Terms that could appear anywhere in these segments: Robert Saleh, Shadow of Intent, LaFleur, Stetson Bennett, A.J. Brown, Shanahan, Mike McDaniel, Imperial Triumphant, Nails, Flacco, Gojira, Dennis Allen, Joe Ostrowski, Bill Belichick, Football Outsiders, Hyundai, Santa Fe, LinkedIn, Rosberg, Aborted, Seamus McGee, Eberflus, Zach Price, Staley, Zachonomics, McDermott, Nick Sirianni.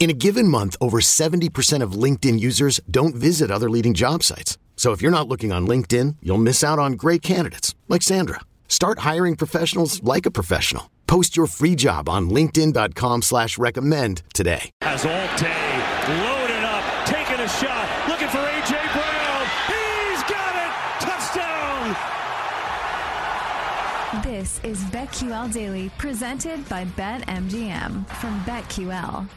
In a given month, over 70% of LinkedIn users don't visit other leading job sites. So if you're not looking on LinkedIn, you'll miss out on great candidates like Sandra. Start hiring professionals like a professional. Post your free job on linkedin.com/recommend today. Has all day, loaded up, taking a shot, looking for A.J. Brown. He's got it! Touchdown! This is BetQL Daily, presented by BetMGM from BetQL.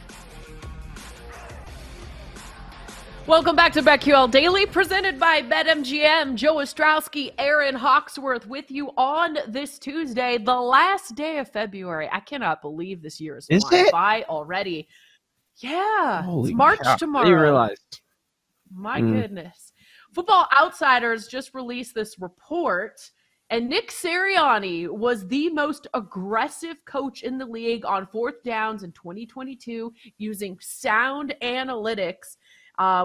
Welcome back to BetQL Daily, presented by BetMGM. Joe Ostrowski, Aaron Hawksworth with you on this Tuesday, the last day of February. I cannot believe this year is gone by already. Yeah, it's March tomorrow. You realized. My goodness. Football Outsiders just released this report, and Nick Sirianni was the most aggressive coach in the league on fourth downs in 2022 using sound analytics.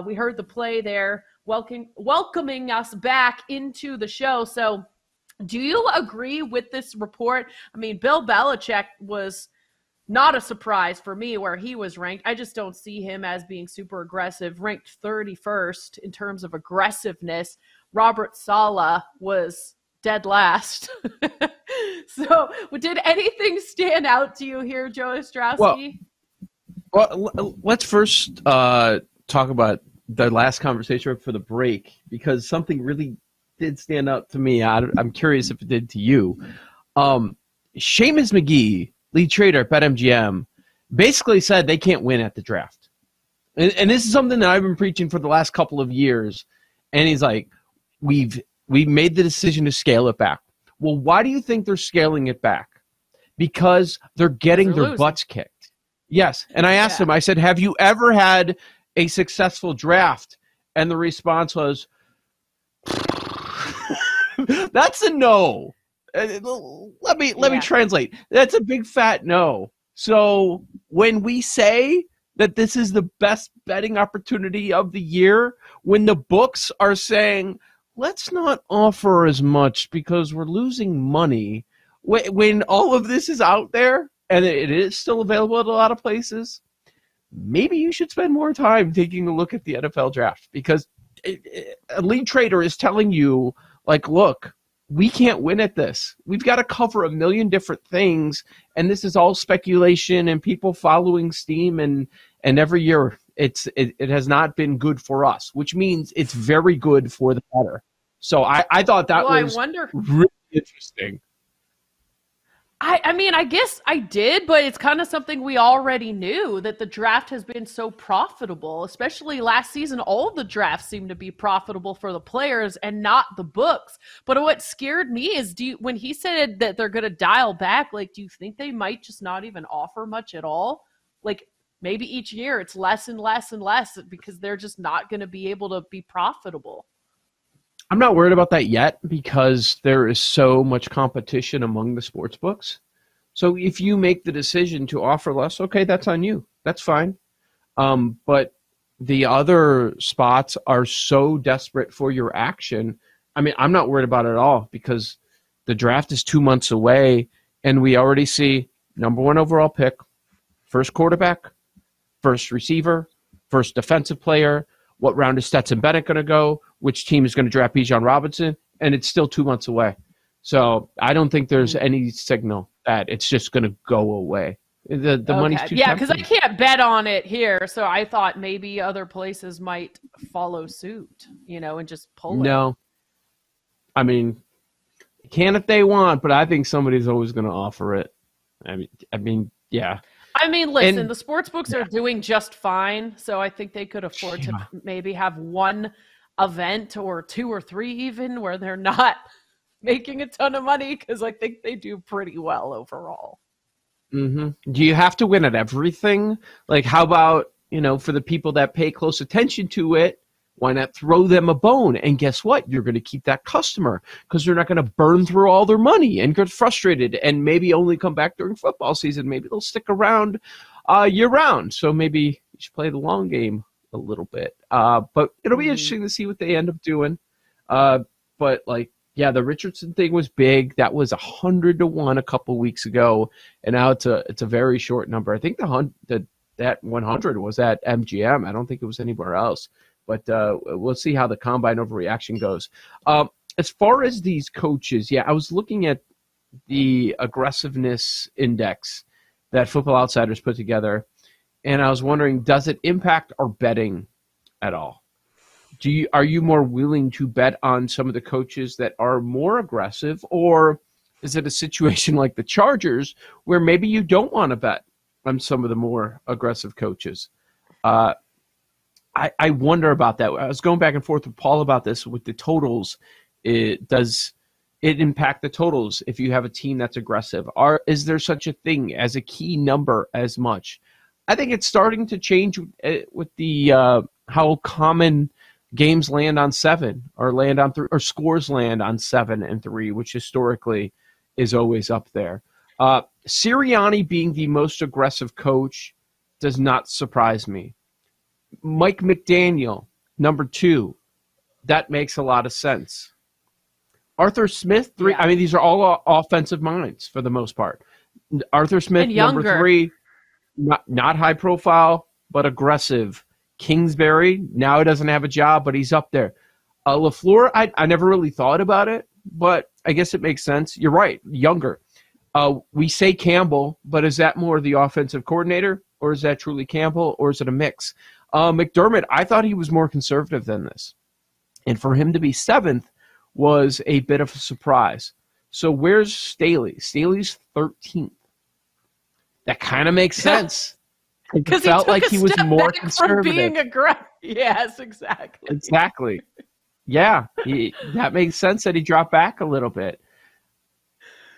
We heard the play there welcoming us back into the show. So do you agree with this report? I mean, Bill Belichick was not a surprise for me where he was ranked. I just don't see him as being super aggressive, ranked 31st in terms of aggressiveness. Robert Saleh was dead last. So did anything stand out to you here, Joe Ostrowski? Well, let's first talk about the last conversation for the break, because something really did stand out to me. I'm curious if it did to you. Seamus McGee, lead trader at BetMGM, basically said they can't win at the draft. And this is something that I've been preaching for the last couple of years. And he's like, we've made the decision to scale it back. Well, why do you think they're scaling it back? Because they're getting their butts kicked. Yes. And I asked him, I said, have you ever had a successful draft? And the response was, that's a no. Let me translate. That's a big fat no. So when we say that this is the best betting opportunity of the year, when the books are saying, let's not offer as much because we're losing money, when all of this is out there and it is still available at a lot of places, maybe you should spend more time taking a look at the NFL draft, because a lead trader is telling you, like, look, we can't win at this. We've got to cover a million different things, and this is all speculation and people following steam, and every year it has not been good for us, which means it's very good for the better. So I thought that was really interesting. I mean, I guess I did, but it's kind of something we already knew, that the draft has been so profitable, especially last season. All the drafts seemed to be profitable for the players and not the books. But what scared me is when he said that they're going to dial back, like, do you think they might just not even offer much at all? Like, maybe each year it's less and less and less because they're just not going to be able to be profitable. I'm not worried about that yet because there is so much competition among the sports books. So if you make the decision to offer less, okay, that's on you. That's fine. But the other spots are so desperate for your action. I mean, I'm not worried about it at all because the draft is 2 months away and we already see number one overall pick, first quarterback, first receiver, first defensive player. What round is Stetson Bennett going to go? Which team is going to draft Bijan Robinson? And it's still 2 months away. So I don't think there's any signal that it's just going to go away. The money's too tempting. Yeah, because I can't bet on it here. So I thought maybe other places might follow suit, and just pull it. No. I mean, can if they want, but I think somebody's always going to offer it. I mean, yeah. I mean, listen, the sports books are doing just fine, so I think they could afford to maybe have one event or two or three even where they're not making a ton of money, because I think they do pretty well overall. Mm-hmm. Do you have to win at everything? Like, how about, you know, for the people that pay close attention to it, why not throw them a bone? And guess what? You're going to keep that customer because they're not going to burn through all their money and get frustrated and maybe only come back during football season. Maybe they'll stick around year round. So maybe you should play the long game a little bit. But it'll be interesting to see what they end up doing. But, like, yeah, the Richardson thing was big. That was 100 to 1 a couple weeks ago, and now it's a very short number. I think that 100 was at MGM. I don't think it was anywhere else. But we'll see how the combine overreaction goes. As far as these coaches, I was looking at the aggressiveness index that Football Outsiders put together, and I was wondering, does it impact our betting at all? Are you more willing to bet on some of the coaches that are more aggressive, or is it a situation like the Chargers where maybe you don't want to bet on some of the more aggressive coaches? I wonder about that. I was going back and forth with Paul about this with the totals. Does it impact the totals if you have a team that's aggressive? Is there such a thing as a key number as much? I think it's starting to change with the how common games land on 7 or land on 3, or scores land on 7 and 3, which historically is always up there. Sirianni being the most aggressive coach does not surprise me. Mike McDaniel, number 2, that makes a lot of sense. Arthur Smith, 3. Yeah. I mean, these are all offensive minds for the most part. Arthur Smith, number 3, not high profile, but aggressive. Kingsbury, now he doesn't have a job, but he's up there. LaFleur, I never really thought about it, but I guess it makes sense. You're right, younger. We say Campbell, but is that more the offensive coordinator, or is that truly Campbell, or is it a mix? McDermott, I thought he was more conservative than this. And for him to be 7th was a bit of a surprise. So where's Staley? Staley's 13th. That kind of makes sense. Because he felt like he was more conservative. From being aggressive. Yes, exactly. Exactly. Yeah, that makes sense that he dropped back a little bit.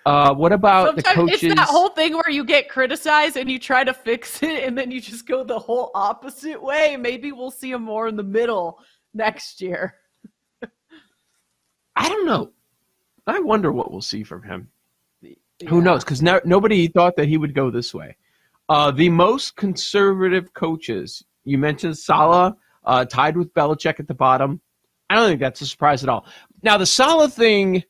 What about sometimes the coaches? It's that whole thing where you get criticized and you try to fix it, and then you just go the whole opposite way. Maybe we'll see him more in the middle next year. I don't know. I wonder what we'll see from him. Yeah. Who knows? Because nobody thought that he would go this way. The most conservative coaches, you mentioned Saleh, tied with Belichick at the bottom. I don't think that's a surprise at all. Now, the Saleh thing...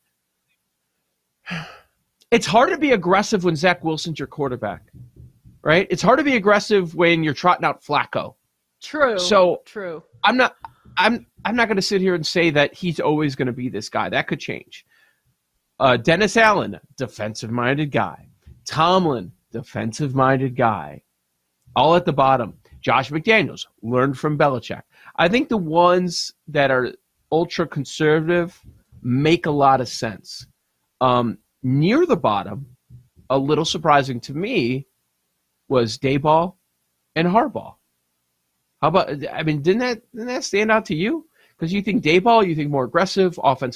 It's hard to be aggressive when Zach Wilson's your quarterback, right? It's hard to be aggressive when you're trotting out Flacco. True. So true. I'm not going to sit here and say that he's always going to be this guy. That could change. Dennis Allen, defensive-minded guy. Tomlin, defensive-minded guy. All at the bottom. Josh McDaniels, learned from Belichick. I think the ones that are ultra-conservative make a lot of sense. Near the bottom, a little surprising to me, was Dayball and Harbaugh. How about, I mean, didn't that stand out to you? Because you think Dayball, you think more aggressive, offense,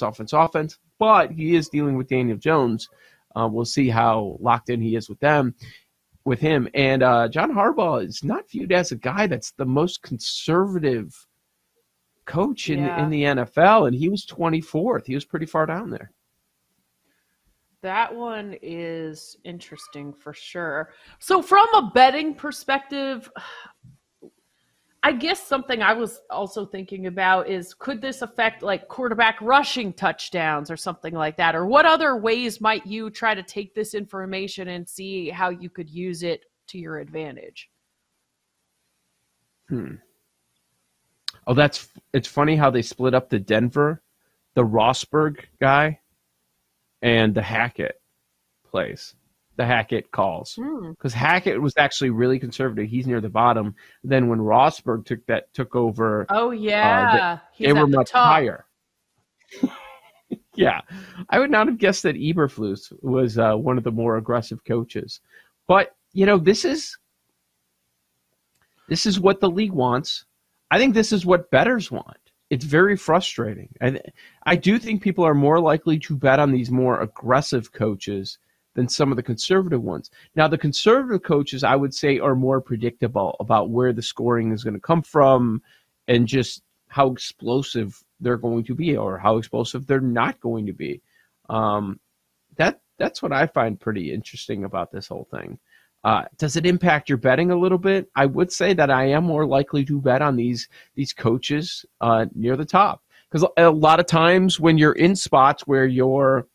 but he is dealing with Daniel Jones. We'll see how locked in he is with him. And John Harbaugh is not viewed as a guy that's the most conservative coach in the NFL, and he was 24th. He was pretty far down there. That one is interesting for sure. So from a betting perspective, I guess something I was also thinking about is, could this affect like quarterback rushing touchdowns or something like that? Or what other ways might you try to take this information and see how you could use it to your advantage? Oh, it's funny how they split up the Denver, the Rosberg guy, and the Hackett plays, the Hackett calls. Because Hackett was actually really conservative. He's near the bottom. Then when Rosberg took over, they were much higher. I would not have guessed that Eberflus was one of the more aggressive coaches. But, you know, this is what the league wants. I think this is what bettors want. It's very frustrating. And I do think people are more likely to bet on these more aggressive coaches than some of the conservative ones. Now, the conservative coaches, I would say, are more predictable about where the scoring is going to come from and just how explosive they're going to be or how explosive they're not going to be. That's what I find pretty interesting about this whole thing. Does it impact your betting a little bit? I would say that I am more likely to bet on these coaches near the top, because a lot of times when you're in spots where you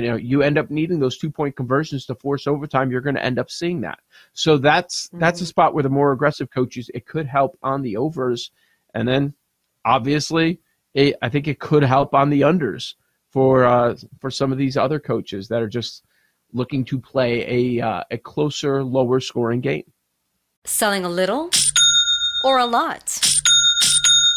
end up needing those 2-point conversions to force overtime, you're going to end up seeing that. So that's a spot where the more aggressive coaches, it could help on the overs, and then obviously I think it could help on the unders for some of these other coaches that are just looking to play a closer, lower scoring game. Selling a little or a lot?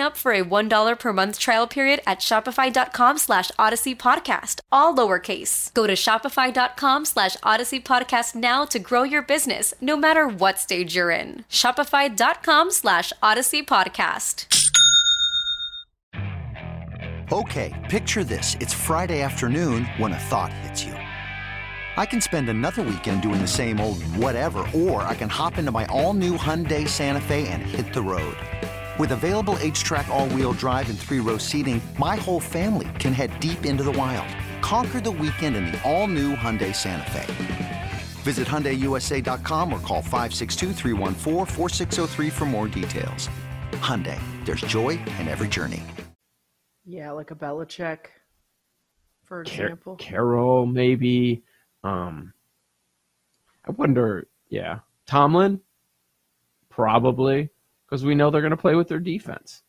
up for a $1 per month trial period at shopify.com/odysseypodcast, all lowercase. Go to shopify.com/odysseypodcast now to grow your business, no matter what stage you're in. Shopify.com/odysseypodcast. Okay, picture this. It's Friday afternoon when a thought hits you. I can spend another weekend doing the same old whatever, or I can hop into my all-new Hyundai Santa Fe and hit the road. With available H-Track all-wheel drive and 3-row seating, my whole family can head deep into the wild. Conquer the weekend in the all-new Hyundai Santa Fe. Visit HyundaiUSA.com or call 562-314-4603 for more details. Hyundai, there's joy in every journey. Yeah, like a Belichick, for example. Carroll, maybe. I wonder, yeah. Tomlin? Probably. Because we know they're going to play with their defense.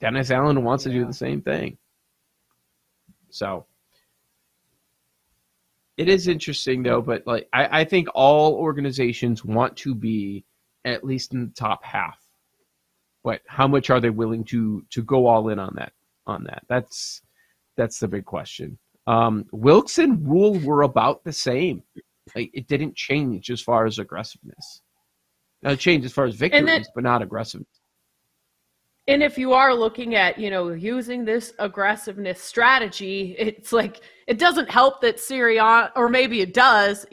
Dennis Allen wants to do the same thing. So it is interesting, though, but like I think all organizations want to be at least in the top half. But how much are they willing to go all in on that? That's the big question. Wilkes and Rule were about the same. Like, it didn't change as far as aggressiveness. It changed as far as victories, but not aggressiveness. And if you are looking at, using this aggressiveness strategy, it's like it doesn't help that Sirianni, or maybe it does,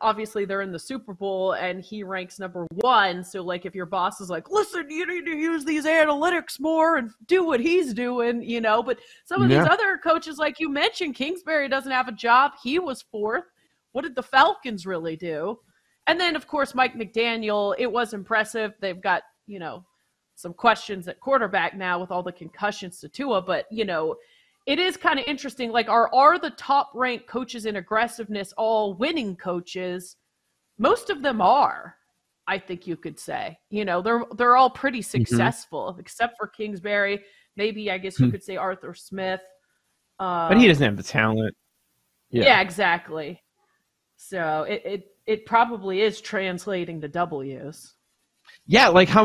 obviously they're in the Super Bowl and he ranks number 1. So, like, if your boss is like, listen, you need to use these analytics more and do what he's doing, But some of these other coaches, like you mentioned, Kingsbury doesn't have a job. He was 4th. What did the Falcons really do? And then, of course, Mike McDaniel, it was impressive. They've got, some questions at quarterback now with all the concussions to Tua. But, it is kind of interesting. Like, are the top-ranked coaches in aggressiveness all winning coaches? Most of them are, I think you could say. They're all pretty successful, except for Kingsbury. Maybe, I guess, you could say Arthur Smith. But he doesn't have the talent. Yeah, exactly. So it probably is translating to W's. Yeah, like how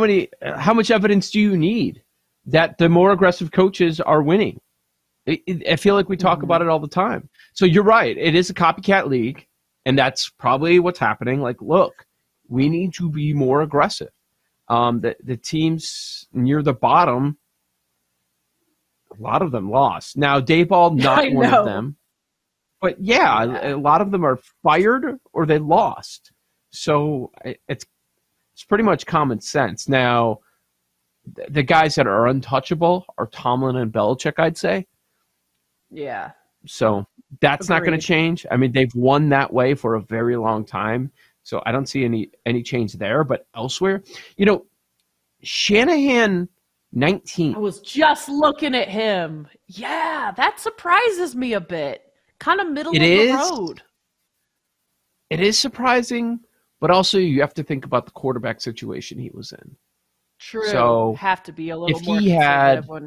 much evidence do you need that the more aggressive coaches are winning? I feel like we talk about it all the time. So you're right. It is a copycat league, and that's probably what's happening. Like, look, we need to be more aggressive. The teams near the bottom a lot of them lost. Now, Dayball, not one of them. But, yeah, a lot of them are fired or they lost. So it's pretty much common sense. Now, the guys that are untouchable are Tomlin and Belichick, I'd say. Yeah. So that's not going to change. I mean, they've won that way for a very long time. So I don't see any change there. But elsewhere, you know, Shanahan 19. I was just looking at him. Yeah, that surprises me a bit. Kind of middle of the road. It is surprising, but also you have to think about the quarterback situation he was in. True. So have to be a little more conservative one.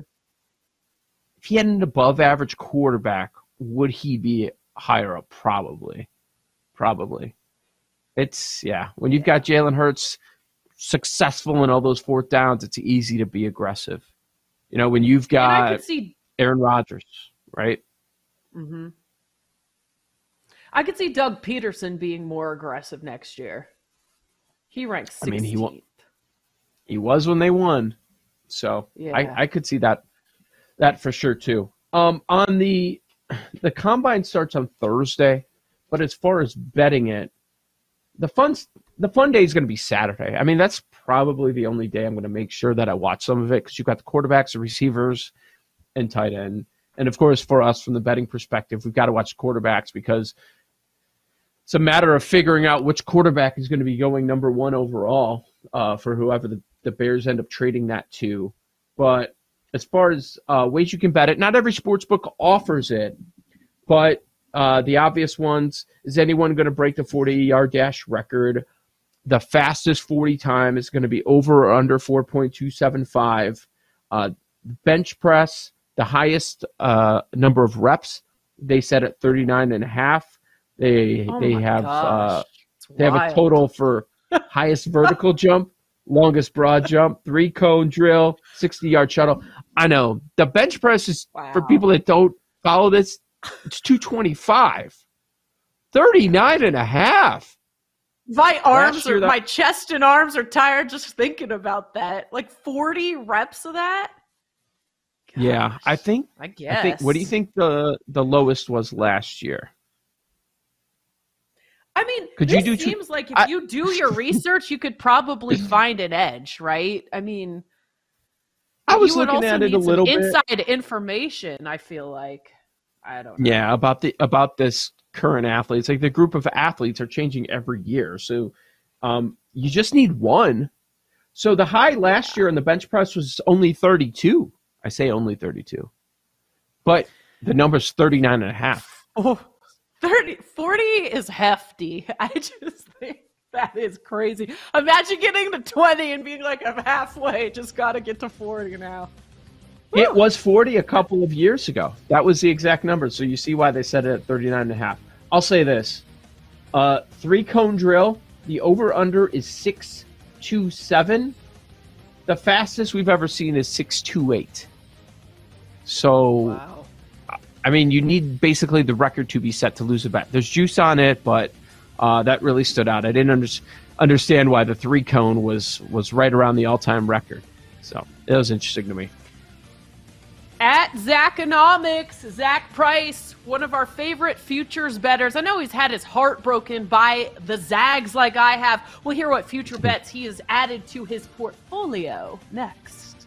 If he had an above-average quarterback, would he be higher up? Probably. It's, yeah. When you've got Jalen Hurts successful in all those fourth downs, it's easy to be aggressive. You know, when you've got Aaron Rodgers, right? Mm-hmm. I could see Doug Peterson being more aggressive next year. He ranks 16th. I mean, he was when they won. So yeah. I could see that for sure too. On the combine starts on Thursday, but as far as betting it, the fun day is going to be Saturday. I mean, that's probably the only day I'm going to make sure that I watch some of it because you've got the quarterbacks, the receivers, and tight end. And, of course, for us from the betting perspective, we've got to watch quarterbacks because it's a matter of figuring out which quarterback is going to be going number one overall for whoever the Bears end up trading that to. But as far as ways you can bet it, not every sports book offers it, but the obvious ones, is anyone going to break the 40-yard dash record? The fastest 40 time is going to be over or under 4.275. Bench press. The highest number of reps they set at 39.5. They have a total for highest vertical jump, longest broad jump, 3-cone drill, 60-yard shuttle. I know the bench press is for people that don't follow this. It's 225, 39.5. My arms or my chest and arms are tired just thinking about that. Like 40 reps of that. Gosh, yeah, I think. What do you think the lowest was last year? I mean, it seems like if you do your research, you could probably find an edge, right? I mean, I was looking at it a little bit. Inside information, I feel like. I don't know. Yeah, about this current athletes. Like the group of athletes are changing every year. So you just need one. So the high last year in the bench press was only 32. I say only 32, but the number's 39.5. Oh, 40 is hefty. I just think that is crazy. Imagine getting to 20 and being like, I'm halfway, just got to get to 40 now. Woo. It was 40 a couple of years ago. That was the exact number. So you see why they set it at 39.5. I'll say this, 3-cone drill. The over under is 627. The fastest we've ever seen is 628. So, wow. I mean, you need basically the record to be set to lose a bet. There's juice on it, but that really stood out. I didn't understand why the 3-cone was right around the all-time record. So it was interesting to me. At Zachonomics, Zach Price, one of our favorite futures bettors. I know he's had his heart broken by the Zags like I have. We'll hear what future bets he has added to his portfolio next.